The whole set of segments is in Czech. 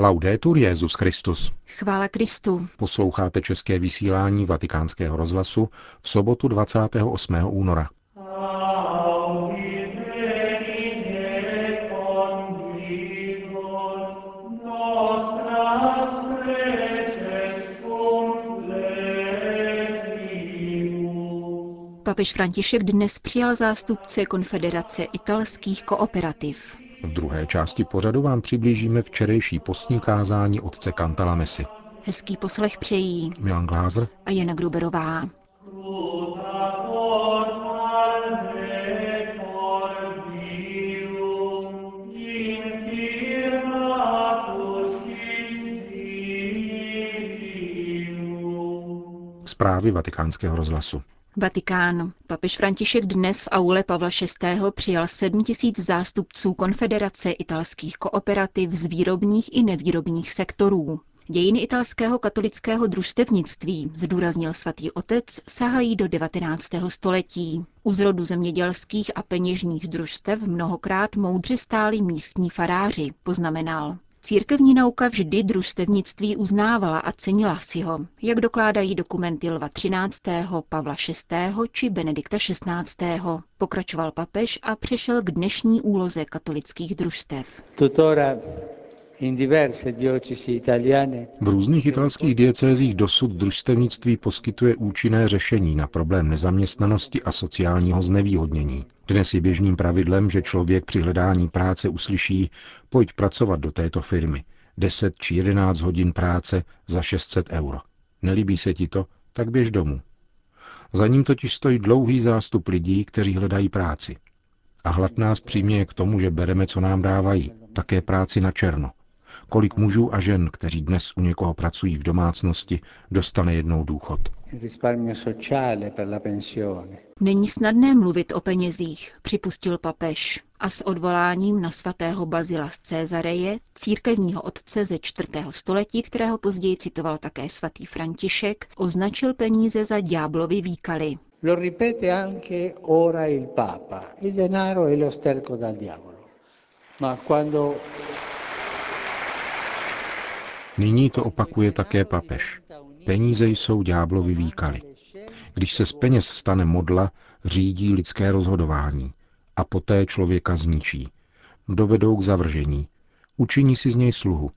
Laudetur Jesus Christus. Chvála Kristu. Posloucháte české vysílání Vatikánského rozhlasu v sobotu 28. února. Papež František dnes přijal zástupce Konfederace italských kooperativ. V druhé části pořadu vám přiblížíme včerejší postní kázání otce Cantalamessy. Hezký poslech přejí Milan Glázer a Jana Gruberová. Zprávy Vatikánského rozhlasu. Vatikán. Papež František dnes v aule Pavla VI. Přijal 7 000 zástupců Konfederace italských kooperativ z výrobních i nevýrobních sektorů. Dějiny italského katolického družstevnictví, zdůraznil svatý otec, sahají do 19. století. U zrodu zemědělských a peněžních družstev mnohokrát moudře stáli místní faráři, poznamenal. Církevní nauka vždy družstevnictví uznávala a cenila si ho, jak dokládají dokumenty Lva XIII., Pavla VI. Či Benedikta XVI., pokračoval papež a přešel k dnešní úloze katolických družstev. V různých italských diecézích dosud družstevnictví poskytuje účinné řešení na problém nezaměstnanosti a sociálního znevýhodnění. Dnes je běžným pravidlem, že člověk při hledání práce uslyší: pojď pracovat do této firmy, 10 či 11 hodin práce za 600 euro. Nelíbí se ti to? Tak běž domů. Za ním totiž stojí dlouhý zástup lidí, kteří hledají práci. A hlad nás přiměje k tomu, že bereme, co nám dávají, také práci na černo. Kolik mužů a žen, kteří dnes u někoho pracují v domácnosti, dostane jednou důchod. Není snadné mluvit o penězích, připustil papež. A s odvoláním na svatého Bazila z Césareje, církevního otce ze 4. století, kterého později citoval také svatý František, označil peníze za ďáblovy výkaly. Nyní to opakuje také papež. Peníze jsou ďáblovi výkaly. Když se z peněz stane modla, řídí lidské rozhodování a poté člověka zničí. Dovedou k zavržení. Učiní si z něj sluhu.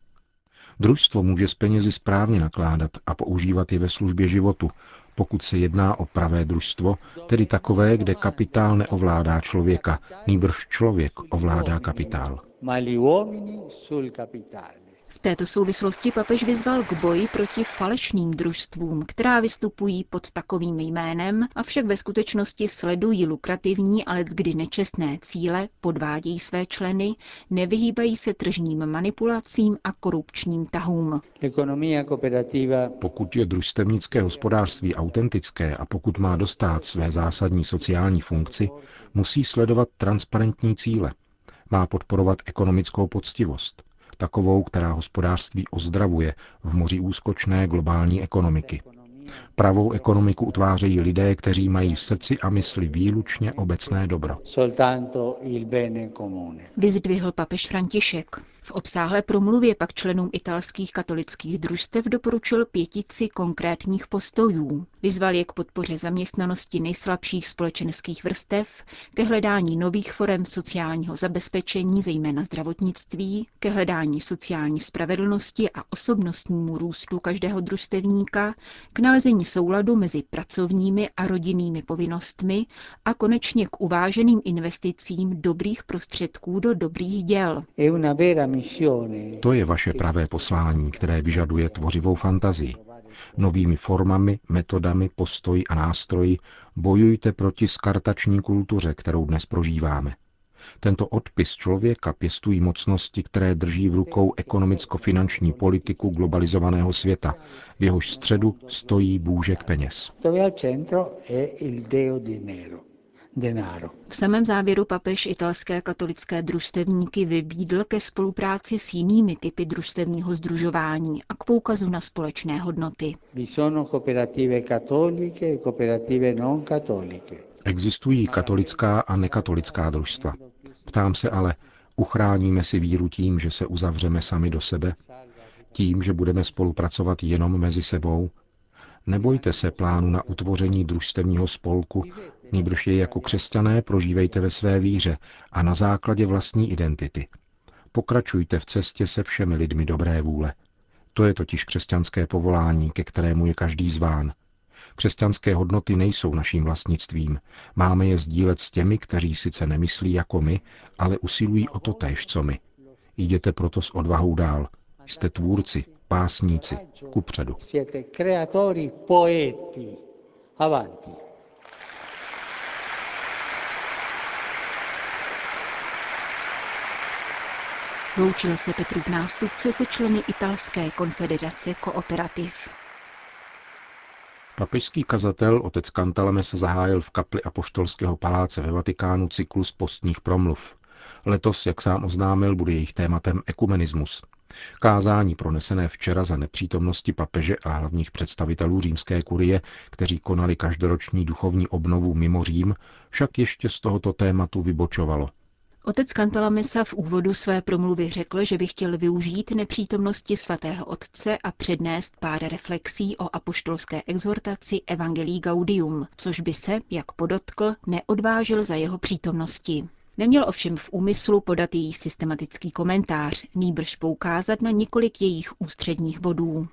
Družstvo může s penězi správně nakládat a používat je ve službě životu, pokud se jedná o pravé družstvo, tedy takové, kde kapitál neovládá člověka, nýbrž člověk ovládá kapitál. V této souvislosti papež vyzval k boji proti falešným družstvům, která vystupují pod takovým jménem, avšak ve skutečnosti sledují lukrativní, ale kdy nečestné cíle, podvádějí své členy, nevyhýbají se tržním manipulacím a korupčním tahům. Pokud je družstevnické hospodářství autentické a pokud má dostát své zásadní sociální funkci, musí sledovat transparentní cíle. Má podporovat ekonomickou poctivost, takovou, která hospodářství ozdravuje v moři úskočné globální ekonomiky. Pravou ekonomiku utvářejí lidé, kteří mají v srdci a mysli výlučně obecné dobro. Vyzdvihl papež František. V obsáhlé promluvě pak členům italských katolických družstev doporučil 500 konkrétních postojů. Vyzval je k podpoře zaměstnanosti nejslabších společenských vrstev, ke hledání nových forem sociálního zabezpečení, zejména zdravotnictví, ke hledání sociální spravedlnosti a osobnostnímu růstu každého družstevníka, k nalezení souladu mezi pracovními a rodinnými povinnostmi a konečně k uváženým investicím dobrých prostředků do dobrých děl. To je vaše pravé poslání, které vyžaduje tvořivou fantazii. Novými formami, metodami, postoji a nástroji bojujte proti skartační kultuře, kterou dnes prožíváme. Tento odpis člověka pěstují mocnosti, které drží v rukou ekonomicko-finanční politiku globalizovaného světa, v jehož středu stojí bůžek peněz. V samém závěru papež italské katolické družstevníky vybídl ke spolupráci s jinými typy družstevního sdružování a k poukazu na společné hodnoty. Existují katolická a nekatolická družstva. Ptám se ale, uchráníme si víru tím, že se uzavřeme sami do sebe? tím, že budeme spolupracovat jenom mezi sebou? Nebojte se plánu na utvoření družstevního spolku, nýbrž jej jako křesťané prožívejte ve své víře a na základě vlastní identity. Pokračujte v cestě se všemi lidmi dobré vůle. To je totiž křesťanské povolání, ke kterému je každý zván. Křesťanské hodnoty nejsou naším vlastnictvím. Máme je sdílet s těmi, kteří sice nemyslí jako my, ale usilují o to též, co my. Jděte proto s odvahou dál. Jste tvůrci, básníci, kupředu. Loučil se Petrův nástupce se členy italské konfederace kooperativ. Papežský kazatel otec Cantalamessa zahájil v kapli Apoštolského paláce ve Vatikánu cyklus postních promluv. Letos, jak sám oznámil, bude jejich tématem ekumenismus. Kázání pronesené včera za nepřítomnosti papeže a hlavních představitelů římské kurie, kteří konali každoroční duchovní obnovu mimo Řím, však ještě z tohoto tématu vybočovalo. Otec Cantalamessa v úvodu své promluvy řekl, že by chtěl využít nepřítomnosti svatého otce a přednést pár reflexí o apoštolské exhortaci Evangelii Gaudium, což by se, jak podotkl, neodvážil za jeho přítomnosti. Neměl ovšem v úmyslu podat její systematický komentář, nýbrž poukázat na několik jejich ústředních bodů.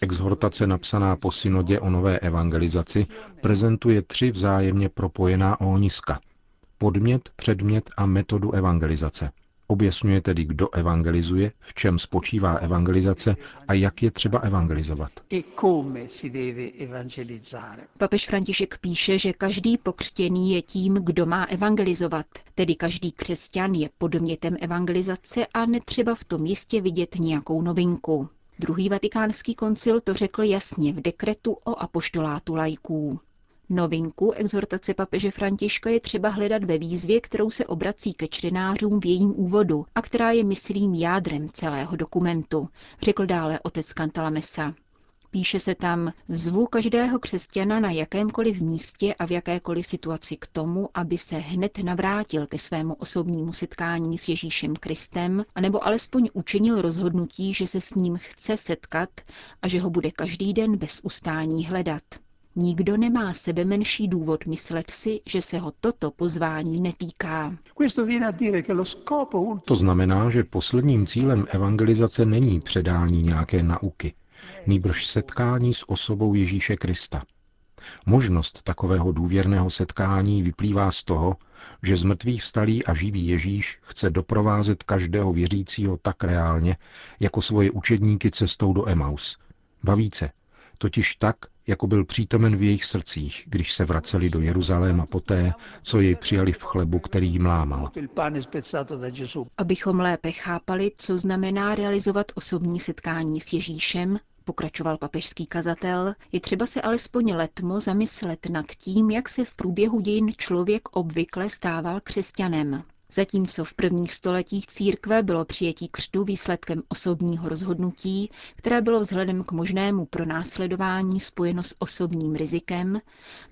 Exhortace napsaná po synodě o nové evangelizaci prezentuje tři vzájemně propojená ohniska. Podmět, předmět a metodu evangelizace. Objasňuje tedy, kdo evangelizuje, v čem spočívá evangelizace a jak je třeba evangelizovat. Papež František píše, že každý pokřtěný je tím, kdo má evangelizovat. Tedy každý křesťan je podmětem evangelizace a netřeba v tom jistě vidět nějakou novinku. Druhý vatikánský koncil to řekl jasně v dekretu o apoštolátu laiků. Novinku exhortace papeže Františka je třeba hledat ve výzvě, kterou se obrací ke čtenářům v jejím úvodu a která je, myslím, jádrem celého dokumentu, řekl dále otec Cantalamessa. Píše se tam: zvu každého křesťana na jakémkoliv místě a v jakékoliv situaci k tomu, aby se hned navrátil ke svému osobnímu setkání s Ježíšem Kristem, anebo alespoň učinil rozhodnutí, že se s ním chce setkat a že ho bude každý den bez ustání hledat. Nikdo nemá sebe menší důvod myslet si, že se ho toto pozvání netýká. To znamená, že posledním cílem evangelizace není předání nějaké nauky, nýbrž setkání s osobou Ježíše Krista. Možnost takového důvěrného setkání vyplývá z toho, že z mrtvých vstalý a živý Ježíš chce doprovázet každého věřícího tak reálně, jako svoje učedníky cestou do Emaus. Baví se, totiž tak, jako byl přítomen v jejich srdcích, když se vraceli do Jeruzaléma poté, co jej přijali v chlebu, který jim lámal. Abychom lépe chápali, co znamená realizovat osobní setkání s Ježíšem, pokračoval papežský kazatel, je třeba se alespoň letmo zamyslet nad tím, jak se v průběhu dějin člověk obvykle stával křesťanem. Zatímco v prvních stoletích církve bylo přijetí křtu výsledkem osobního rozhodnutí, které bylo vzhledem k možnému pronásledování spojeno s osobním rizikem,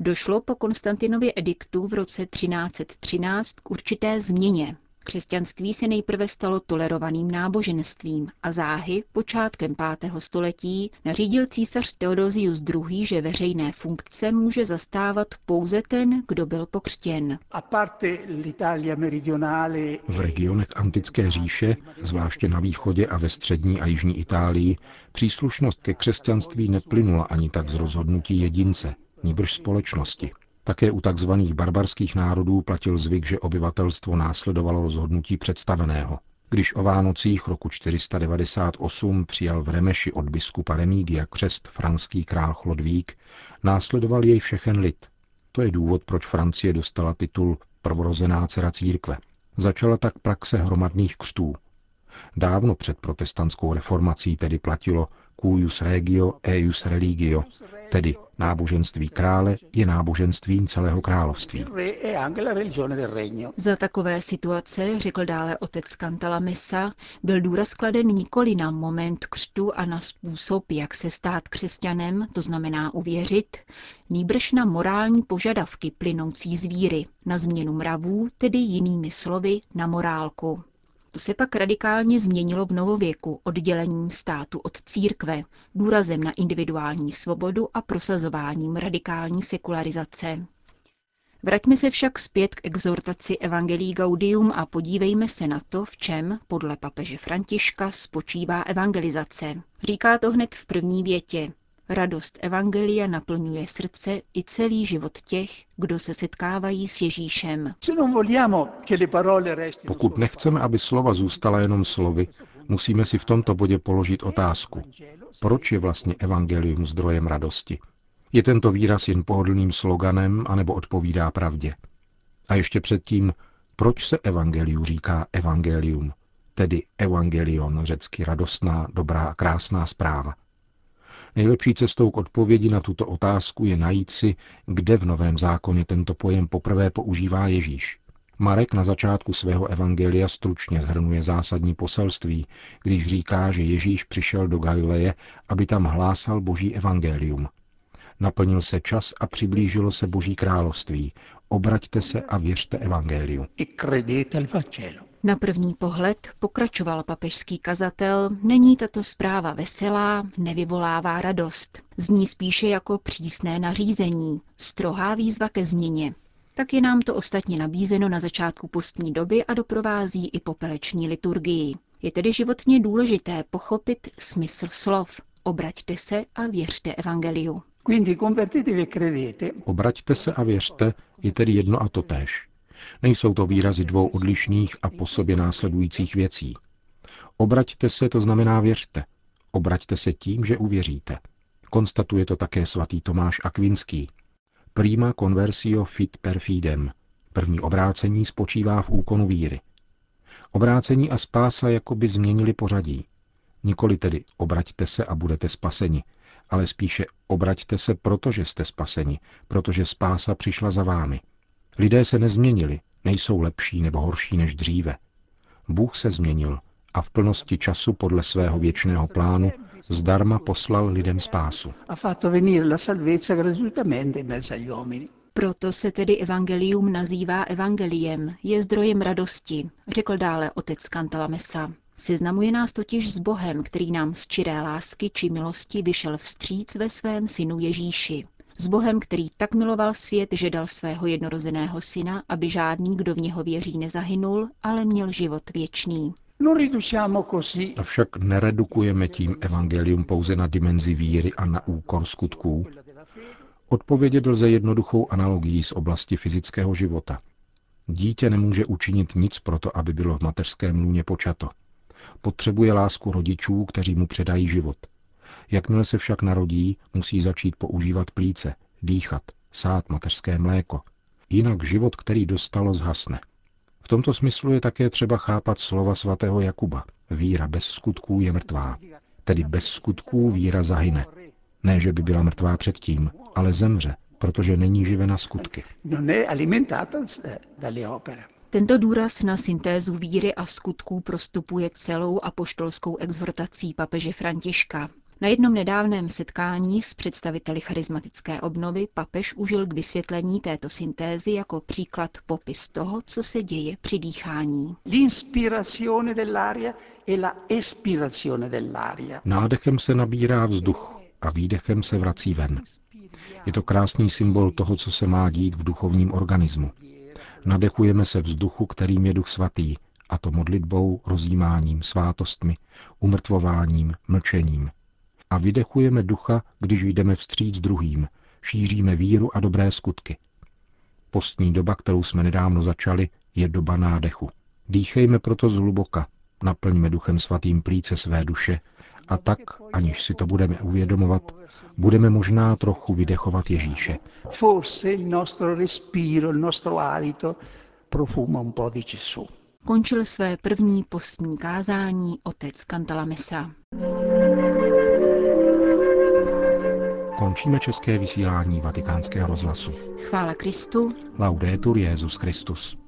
došlo po Konstantinově ediktu v roce 1313 k určité změně. Křesťanství se nejprve stalo tolerovaným náboženstvím a záhy počátkem 5. století nařídil císař Theodosius II., že veřejné funkce může zastávat pouze ten, kdo byl pokřtěn. V regionech antické říše, zvláště na východě a ve střední a jižní Itálii, příslušnost ke křesťanství neplynula ani tak z rozhodnutí jedince, nýbrž společnosti. Také u tzv. Barbarských národů platil zvyk, že obyvatelstvo následovalo rozhodnutí představeného. Když o Vánocích roku 498 přijal v Remeši od biskupa Remigia křest franský král Chlodvík, následoval jej všechen lid. To je důvod, proč Francie dostala titul prvorozená dcera církve. Začala tak praxe hromadných křtů. Dávno před protestantskou reformací tedy platilo cuius regio, eius religio, tedy náboženství krále je náboženstvím celého království. Za takové situace, řekl dále otec Cantalamessa, byl důraz kladen nikoli na moment křtu a na způsob, jak se stát křesťanem, to znamená uvěřit, nýbrž na morální požadavky plynoucí z víry, na změnu mravů, tedy jinými slovy na morálku. se pak radikálně změnilo v novověku oddělením státu od církve, důrazem na individuální svobodu a prosazováním radikální sekularizace. Vraťme se však zpět k exhortaci Evangelii Gaudium a podívejme se na to, v čem, podle papeže Františka, spočívá evangelizace. Říká to hned v první větě. Radost evangelia naplňuje srdce i celý život těch, kdo se setkávají s Ježíšem. Pokud nechceme, aby slova zůstala jenom slovy, musíme si v tomto bodě položit otázku. Proč je vlastně evangelium zdrojem radosti? Je tento výraz jen pohodlným sloganem, anebo odpovídá pravdě? A ještě předtím, proč se evangeliu říká evangelium, tedy evangelion, řecky radostná, dobrá a krásná zpráva? Nejlepší cestou k odpovědi na tuto otázku je najít si, kde v Novém zákoně tento pojem poprvé používá Ježíš. Marek na začátku svého evangelia stručně shrnuje zásadní poselství, když říká, že Ježíš přišel do Galileje, aby tam hlásal Boží evangelium. Naplnil se čas a přiblížilo se Boží království. Obraťte se a věřte evangeliu. Na první pohled, pokračoval papežský kazatel, není tato zpráva veselá, nevyvolává radost. Zní spíše jako přísné nařízení, strohá výzva ke změně. Tak je nám to ostatně nabízeno na začátku postní doby a doprovází i popeleční liturgii. Je tedy životně důležité pochopit smysl slov. Obraťte se a věřte evangeliu. Obraťte se a věřte je tedy jedno a totéž. Nejsou to výrazy dvou odlišných a po sobě následujících věcí. Obraťte se, to znamená věřte. Obraťte se tím, že uvěříte. Konstatuje to také svatý Tomáš Akvinský. Prima conversio fit per fidem. První obrácení spočívá v úkonu víry. Obrácení a spása jakoby změnili pořadí. Nikoli tedy obraťte se a budete spaseni, ale spíše obraťte se, protože jste spaseni, protože spása přišla za vámi. Lidé se nezměnili, nejsou lepší nebo horší než dříve. Bůh se změnil a v plnosti času podle svého věčného plánu zdarma poslal lidem spásu. Proto se tedy evangelium nazývá evangeliem, je zdrojem radosti, řekl dále otec Cantalamessa. Seznamuje nás totiž s Bohem, který nám z čiré lásky či milosti vyšel vstříc ve svém synu Ježíši. S Bohem, který tak miloval svět, že dal svého jednorozeného syna, aby žádný, kdo v něho věří, nezahynul, ale měl život věčný. Avšak neredukujeme tím evangelium pouze na dimenzi víry a na úkor skutků. Odpovědět lze jednoduchou analogií z oblasti fyzického života. Dítě nemůže učinit nic proto, aby bylo v mateřském lůně počato. Potřebuje lásku rodičů, kteří mu předají život. Jakmile se však narodí, musí začít používat plíce, dýchat, sát mateřské mléko. Jinak život, který dostalo, zhasne. V tomto smyslu je také třeba chápat slova svatého Jakuba. Víra bez skutků je mrtvá. Tedy bez skutků víra zahyne. Ne, že by byla mrtvá předtím, ale zemře, protože není živena skutky. Tento důraz na syntézu víry a skutků prostupuje celou apoštolskou exhortací papeže Františka. Na jednom nedávném setkání s představiteli charismatické obnovy papež užil k vysvětlení této syntézy jako příklad popis toho, co se děje při dýchání. Nádechem se nabírá vzduch a výdechem se vrací ven. Je to krásný symbol toho, co se má dít v duchovním organismu. Nadechujeme se vzduchu, kterým je Duch Svatý, a to modlitbou, rozjímáním, svátostmi, umrtvováním, mlčením. A vydechujeme ducha, když jdeme vstříc druhým, šíříme víru a dobré skutky. Postní doba, kterou jsme nedávno začali, je doba nádechu. Dýchejme proto zhluboka, naplňme Duchem Svatým plíce své duše a tak, aniž si to budeme uvědomovat, budeme možná trochu vydechovat Ježíše. Končil své první postní kázání otec Cantalamessa. Končíme české vysílání Vatikánského rozhlasu. Chvála Kristu. Laudetur Jesus Christus.